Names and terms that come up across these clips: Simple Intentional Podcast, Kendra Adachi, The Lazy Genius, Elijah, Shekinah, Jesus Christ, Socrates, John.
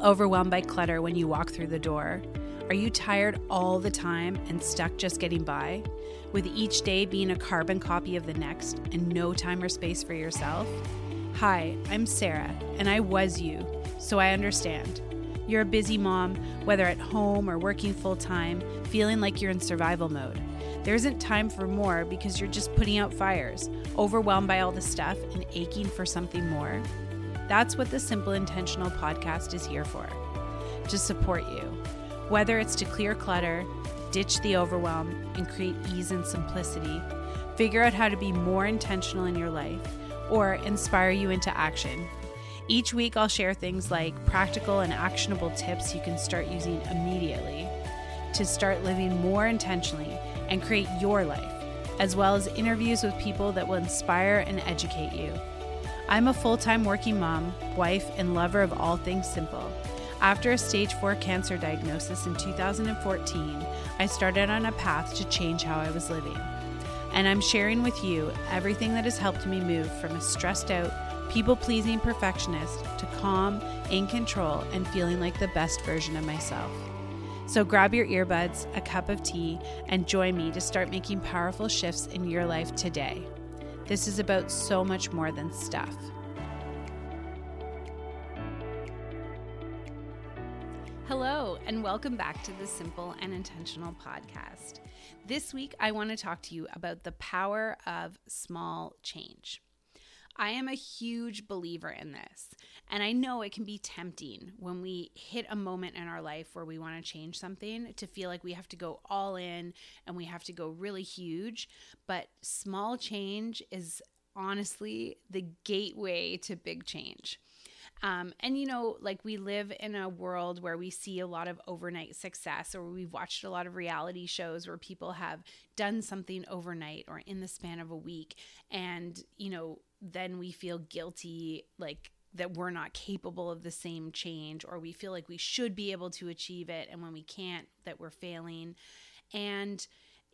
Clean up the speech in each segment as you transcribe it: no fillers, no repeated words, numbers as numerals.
feel overwhelmed by clutter when you walk through the door? Are you tired all the time and stuck just getting by, with each day being a carbon copy of the next and no time or space for yourself? Hi, I'm Sarah, and I was you, so I understand. You're a busy mom, whether at home or working full-time, feeling like you're in survival mode. There isn't time for more because you're just putting out fires, overwhelmed by all the stuff and aching for something more. That's what the Simple Intentional Podcast is here for, to support you. Whether it's to clear clutter, ditch the overwhelm, and create ease and simplicity, figure out how to be more intentional in your life, or inspire you into action. Each week I'll share things like practical and actionable tips you can start using immediately to start living more intentionally and create your life, as well as interviews with people that will inspire and educate you. I'm a full-time working mom, wife, and lover of all things simple. After a stage 4 cancer diagnosis in 2014, I started on a path to change how I was living. And I'm sharing with you everything that has helped me move from a stressed out, people-pleasing perfectionist to calm, in control, and feeling like the best version of myself. So grab your earbuds, a cup of tea, and join me to start making powerful shifts in your life today. This is about so much more than stuff. Hello, and welcome back to the Simple and Intentional Podcast. This week, I want to talk to you about the power of small change. I am a huge believer in this, and I know it can be tempting when we hit a moment in our life where we want to change something to feel like we have to go all in and we have to go really huge, but small change is honestly the gateway to big change. And you know, like we live in a world where we see a lot of overnight success, or we've watched a lot of reality shows where people have done something overnight or in the span of a week. And, you know, then we feel guilty, like that we're not capable of the same change, or we feel like we should be able to achieve it. And when we can't, that we're failing. And,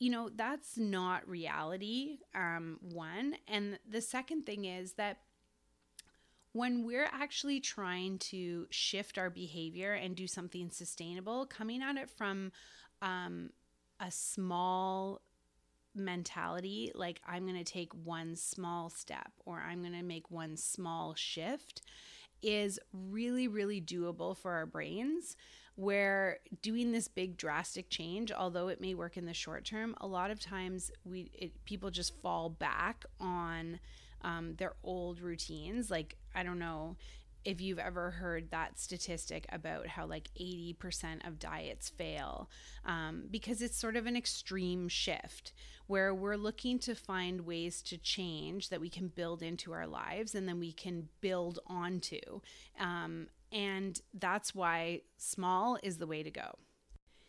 you know, that's not reality, one. And the second thing is that when we're actually trying to shift our behavior and do something sustainable, coming at it from a small mentality, like I'm going to take one small step or I'm going to make one small shift, is really, really doable for our brains, where doing this big drastic change, although it may work in the short term, a lot of times people just fall back on their old routines. Like, I don't know if you've ever heard that statistic about how like 80% of diets fail, because it's sort of an extreme shift where we're looking to find ways to change that we can build into our lives and then we can build onto. And that's why small is the way to go.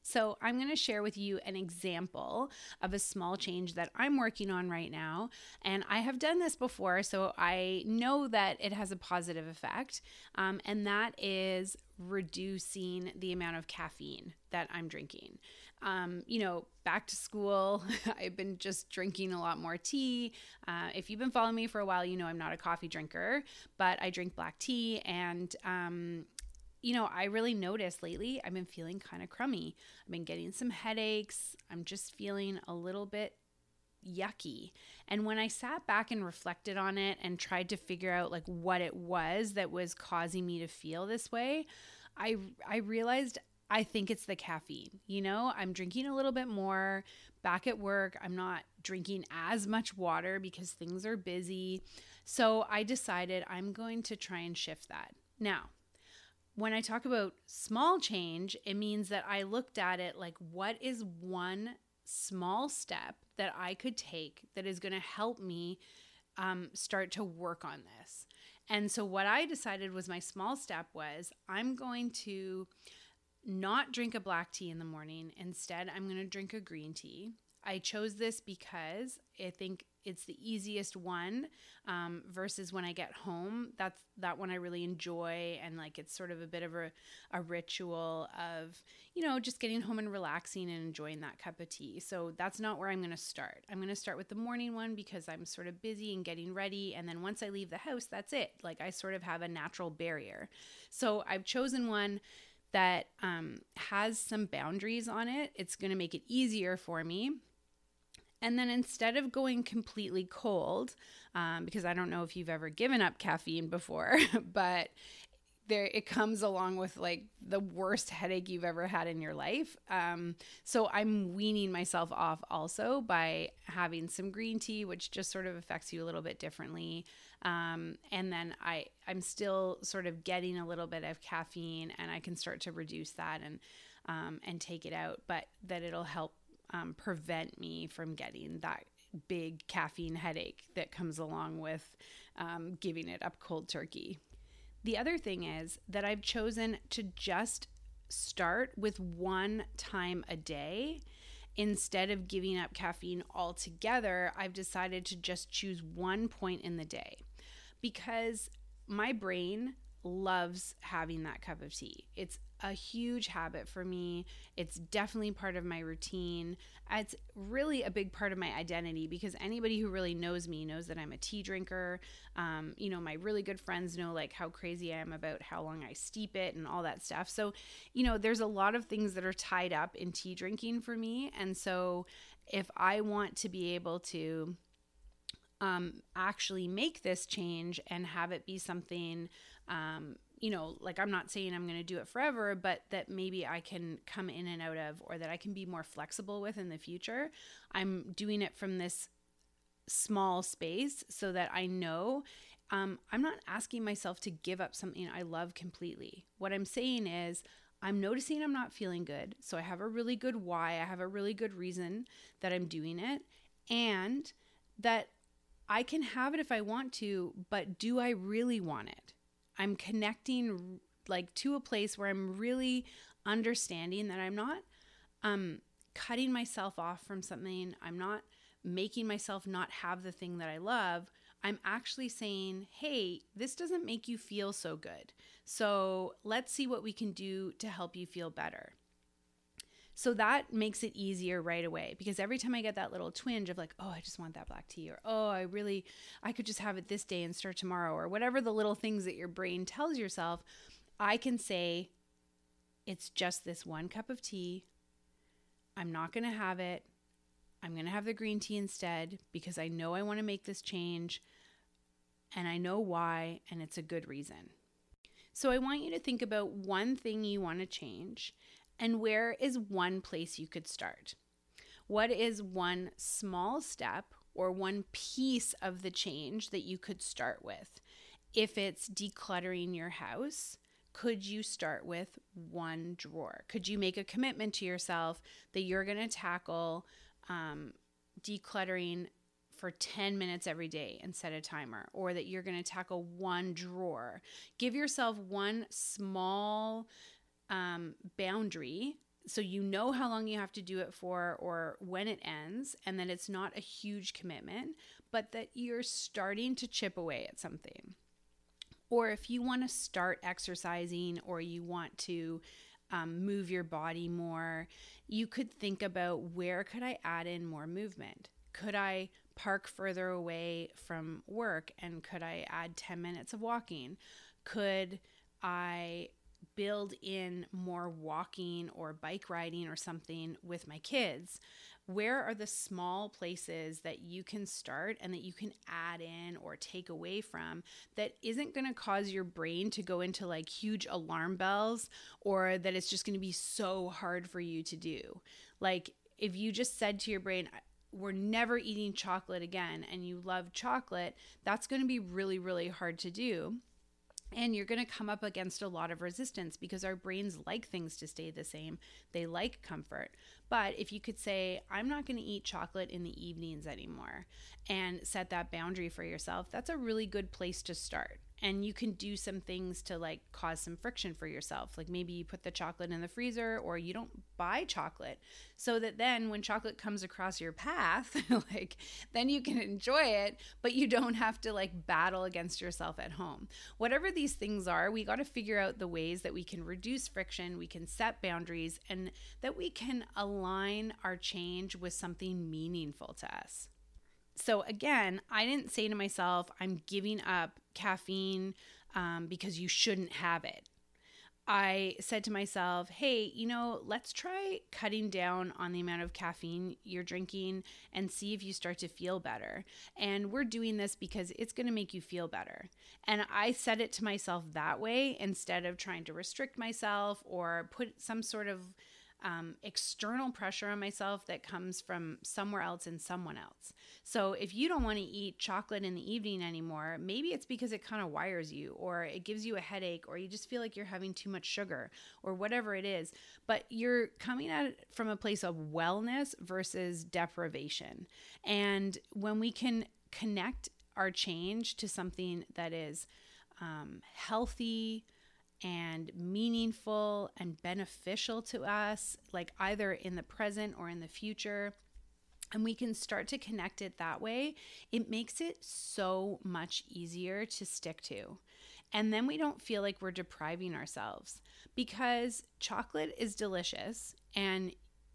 So I'm going to share with you an example of a small change that I'm working on right now. And I have done this before, so I know that it has a positive effect. And that is reducing the amount of caffeine that I'm drinking. You know, back to school, I've been just drinking a lot more tea. If you've been following me for a while, you know I'm not a coffee drinker, but I drink black tea. And you know, I really noticed lately I've been feeling kind of crummy. I've been getting some headaches. I'm just feeling a little bit yucky. And when I sat back and reflected on it and tried to figure out like what it was that was causing me to feel this way, I realized I think it's the caffeine. You know, I'm drinking a little bit more. Back at work, I'm not drinking as much water because things are busy. So I decided I'm going to try and shift that. Now, when I talk about small change, it means that I looked at it like, what is one small step that I could take that is going to help me start to work on this? And so what I decided was my small step was I'm going to not drink a black tea in the morning. Instead, I'm going to drink a green tea. I chose this because I think it's the easiest one, versus when I get home, that's that one I really enjoy. And like, it's sort of a bit of a ritual of, you know, just getting home and relaxing and enjoying that cup of tea. So that's not where I'm going to start. I'm going to start with the morning one because I'm sort of busy and getting ready. And then once I leave the house, that's it. Like I sort of have a natural barrier. So I've chosen one that has some boundaries on it. It's going to make it easier for me. And then instead of going completely cold, because I don't know if you've ever given up caffeine before, but there it comes along with like the worst headache you've ever had in your life. So I'm weaning myself off also by having some green tea, which just sort of affects you a little bit differently. And then I'm still sort of getting a little bit of caffeine, and I can start to reduce that and take it out, but that it'll help prevent me from getting that big caffeine headache that comes along with giving it up cold turkey. The other thing is that I've chosen to just start with one time a day. Instead of giving up caffeine altogether, I've decided to just choose one point in the day because my brain loves having that cup of tea. It's a huge habit for me. It's definitely part of my routine. It's really a big part of my identity because anybody who really knows me knows that I'm a tea drinker. You know, my really good friends know like how crazy I am about how long I steep it and all that stuff. So, you know, there's a lot of things that are tied up in tea drinking for me. And so if I want to be able to actually make this change and have it be something, you know, like I'm not saying I'm going to do it forever, but that maybe I can come in and out of, or that I can be more flexible with in the future. I'm doing it from this small space so that I know I'm not asking myself to give up something I love completely. What I'm saying is I'm noticing I'm not feeling good. So I have a really good why. I have a really good reason that I'm doing it, and that I can have it if I want to, but do I really want it? I'm connecting like to a place where I'm really understanding that I'm not cutting myself off from something. I'm not making myself not have the thing that I love. I'm actually saying, hey, this doesn't make you feel so good. So let's see what we can do to help you feel better. So that makes it easier right away, because every time I get that little twinge of like, oh, I just want that black tea, or oh, I could just have it this day and start tomorrow, or whatever the little things that your brain tells yourself, I can say, it's just this one cup of tea. I'm not going to have it. I'm going to have the green tea instead because I know I want to make this change and I know why, and it's a good reason. So I want you to think about one thing you want to change. And where is one place you could start? What is one small step or one piece of the change that you could start with? If it's decluttering your house, could you start with one drawer? Could you make a commitment to yourself that you're going to tackle decluttering for 10 minutes every day and set a timer, or that you're going to tackle one drawer? Give yourself one small boundary so you know how long you have to do it for or when it ends, and that it's not a huge commitment, but that you're starting to chip away at something. Or if you want to start exercising, or you want to move your body more, you could think about, where could I add in more movement? Could I park further away from work, and could I add 10 minutes of walking? Could I build in more walking or bike riding or something with my kids? Where are the small places that you can start and that you can add in or take away from that isn't going to cause your brain to go into like huge alarm bells, or that it's just going to be so hard for you to do? Like if you just said to your brain, we're never eating chocolate again, and you love chocolate, that's going to be really, really hard to do. And you're going to come up against a lot of resistance because our brains like things to stay the same. They like comfort. But if you could say, I'm not going to eat chocolate in the evenings anymore, and set that boundary for yourself, that's a really good place to start. And you can do some things to like cause some friction for yourself. Like maybe you put the chocolate in the freezer, or you don't buy chocolate, so that then when chocolate comes across your path, like then you can enjoy it, but you don't have to like battle against yourself at home. Whatever these things are, we got to figure out the ways that we can reduce friction, we can set boundaries, and that we can align our change with something meaningful to us. So again, I didn't say to myself, I'm giving up caffeine because you shouldn't have it. I said to myself, hey, you know, let's try cutting down on the amount of caffeine you're drinking and see if you start to feel better. And we're doing this because it's going to make you feel better. And I said it to myself that way instead of trying to restrict myself or put some sort of external pressure on myself that comes from somewhere else and someone else. So if you don't want to eat chocolate in the evening anymore, maybe it's because it kind of wires you, or it gives you a headache, or you just feel like you're having too much sugar, or whatever it is. But you're coming at it from a place of wellness versus deprivation. And when we can connect our change to something that is healthy and meaningful and beneficial to us, like either in the present or in the future, and we can start to connect it that way, it makes it so much easier to stick to. And then we don't feel like we're depriving ourselves, because chocolate is delicious and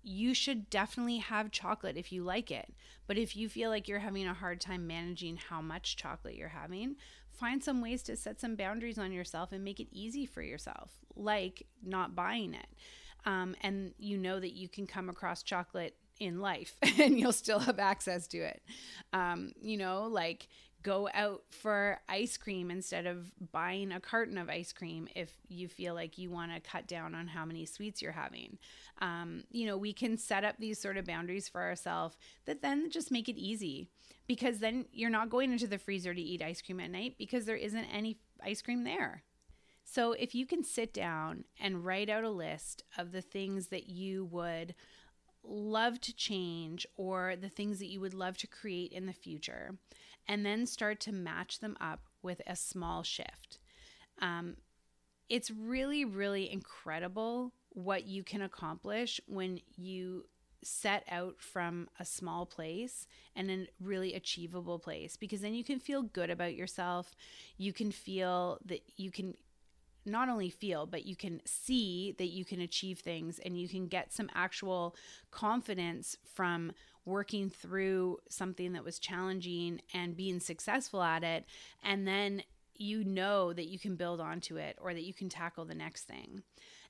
you should definitely have chocolate if you like it. But if you feel like you're having a hard time managing how much chocolate you're having, find some ways to set some boundaries on yourself and make it easy for yourself, like not buying it. And you know that you can come across chocolate in life and you'll still have access to it. You know, like go out for ice cream instead of buying a carton of ice cream if you feel like you want to cut down on how many sweets you're having. You know, we can set up these sort of boundaries for ourselves that then just make it easy, because then you're not going into the freezer to eat ice cream at night because there isn't any ice cream there. So if you can sit down and write out a list of the things that you would love to change, or the things that you would love to create in the future, and then start to match them up with a small shift. It's really, really incredible what you can accomplish when you set out from a small place and a really achievable place, because then you can feel good about yourself. You can feel that you can not only feel, but you can see that you can achieve things, and you can get some actual confidence from working through something that was challenging and being successful at it. And then you know that you can build onto it, or that you can tackle the next thing.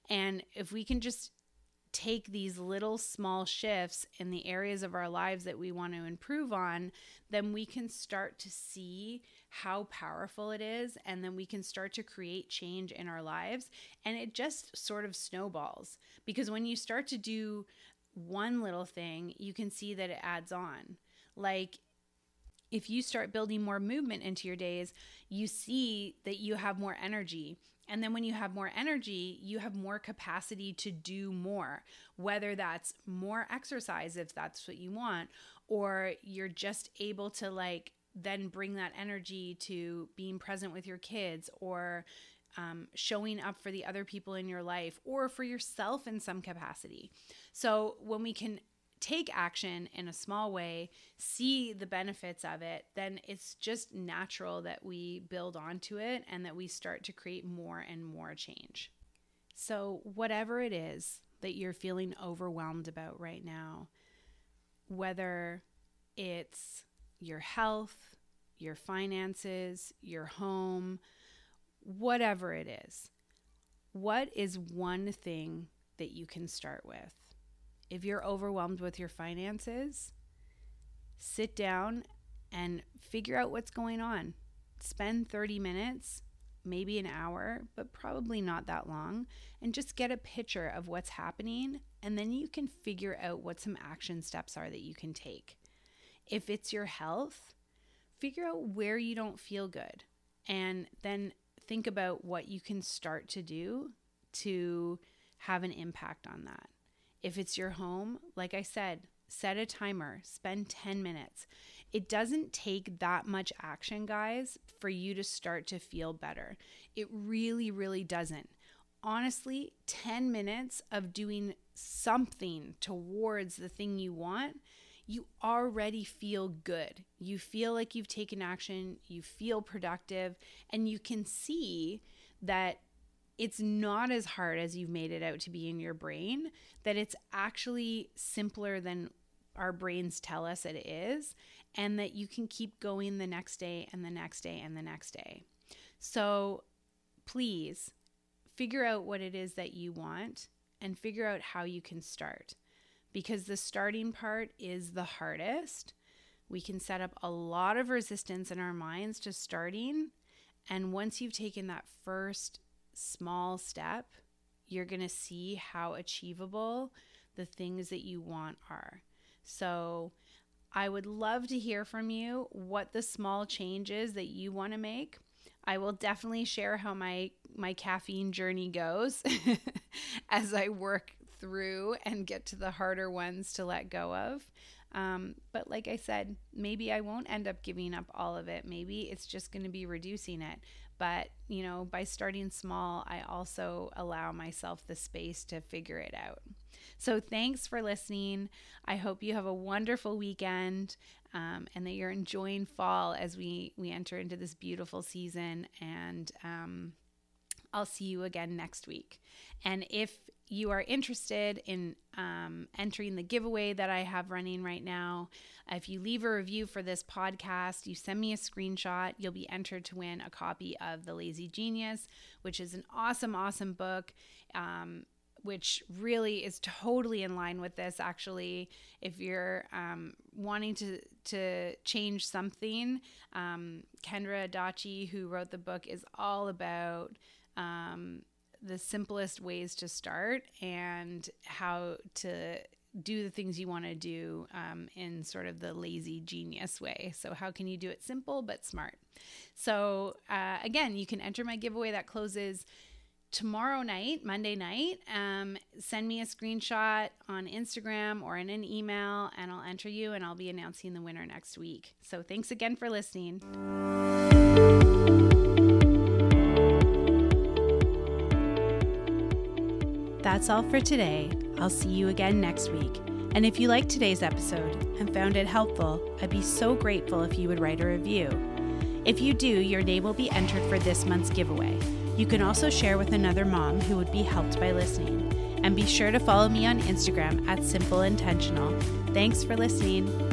And if we can just take these little small shifts in the areas of our lives that we want to improve on, then we can start to see how powerful it is, and then we can start to create change in our lives. And it just sort of snowballs, because when you start to do one little thing, you can see that it adds on. Like if you start building more movement into your days, you see that you have more energy. And then when you have more energy, you have more capacity to do more, whether that's more exercise, if that's what you want, or you're just able to like then bring that energy to being present with your kids, or showing up for the other people in your life, or for yourself in some capacity. So when we can take action in a small way, see the benefits of it, then it's just natural that we build onto it and that we start to create more and more change. So whatever it is that you're feeling overwhelmed about right now, whether it's your health, your finances, your home, whatever it is, what is one thing that you can start with? If you're overwhelmed with your finances, sit down and figure out what's going on. Spend 30 minutes, maybe an hour, but probably not that long, and just get a picture of what's happening, and then you can figure out what some action steps are that you can take. If it's your health, figure out where you don't feel good, and then think about what you can start to do to have an impact on that. If it's your home, like I said, set a timer, spend 10 minutes. It doesn't take that much action, guys, for you to start to feel better. It really, really doesn't. Honestly, 10 minutes of doing something towards the thing you want, you already feel good. You feel like you've taken action, you feel productive, and you can see that it's not as hard as you've made it out to be in your brain, that it's actually simpler than our brains tell us it is, and that you can keep going the next day and the next day and the next day. So please figure out what it is that you want and figure out how you can start, because the starting part is the hardest. We can set up a lot of resistance in our minds to starting, and once you've taken that first small step, you're going to see how achievable the things that you want are. So I would love to hear from you what the small changes that you want to make. I will definitely share how my caffeine journey goes as I work through and get to the harder ones to let go of. But like I said, maybe I won't end up giving up all of it. Maybe it's just going to be reducing it. But, you know, by starting small, I also allow myself the space to figure it out. So thanks for listening. I hope you have a wonderful weekend, and that you're enjoying fall as we enter into this beautiful season. And I'll see you again next week. And if you are interested in entering the giveaway that I have running right now, if you leave a review for this podcast, you send me a screenshot, you'll be entered to win a copy of The Lazy Genius, which is an awesome, awesome book, which really is totally in line with this, actually. If you're wanting to change something, Kendra Adachi, who wrote the book, is all about the simplest ways to start and how to do the things you want to do in sort of the lazy genius way. So how can you do it simple but smart? So again, you can enter my giveaway that closes tomorrow night, Monday night. Send me a screenshot on Instagram or in an email, and I'll enter you, and I'll be announcing the winner next week. So thanks again for listening. That's all for today. I'll see you again next week. And if you liked today's episode and found it helpful, I'd be so grateful if you would write a review. If you do, your name will be entered for this month's giveaway. You can also share with another mom who would be helped by listening. And be sure to follow me on Instagram at Simple Intentional. Thanks for listening.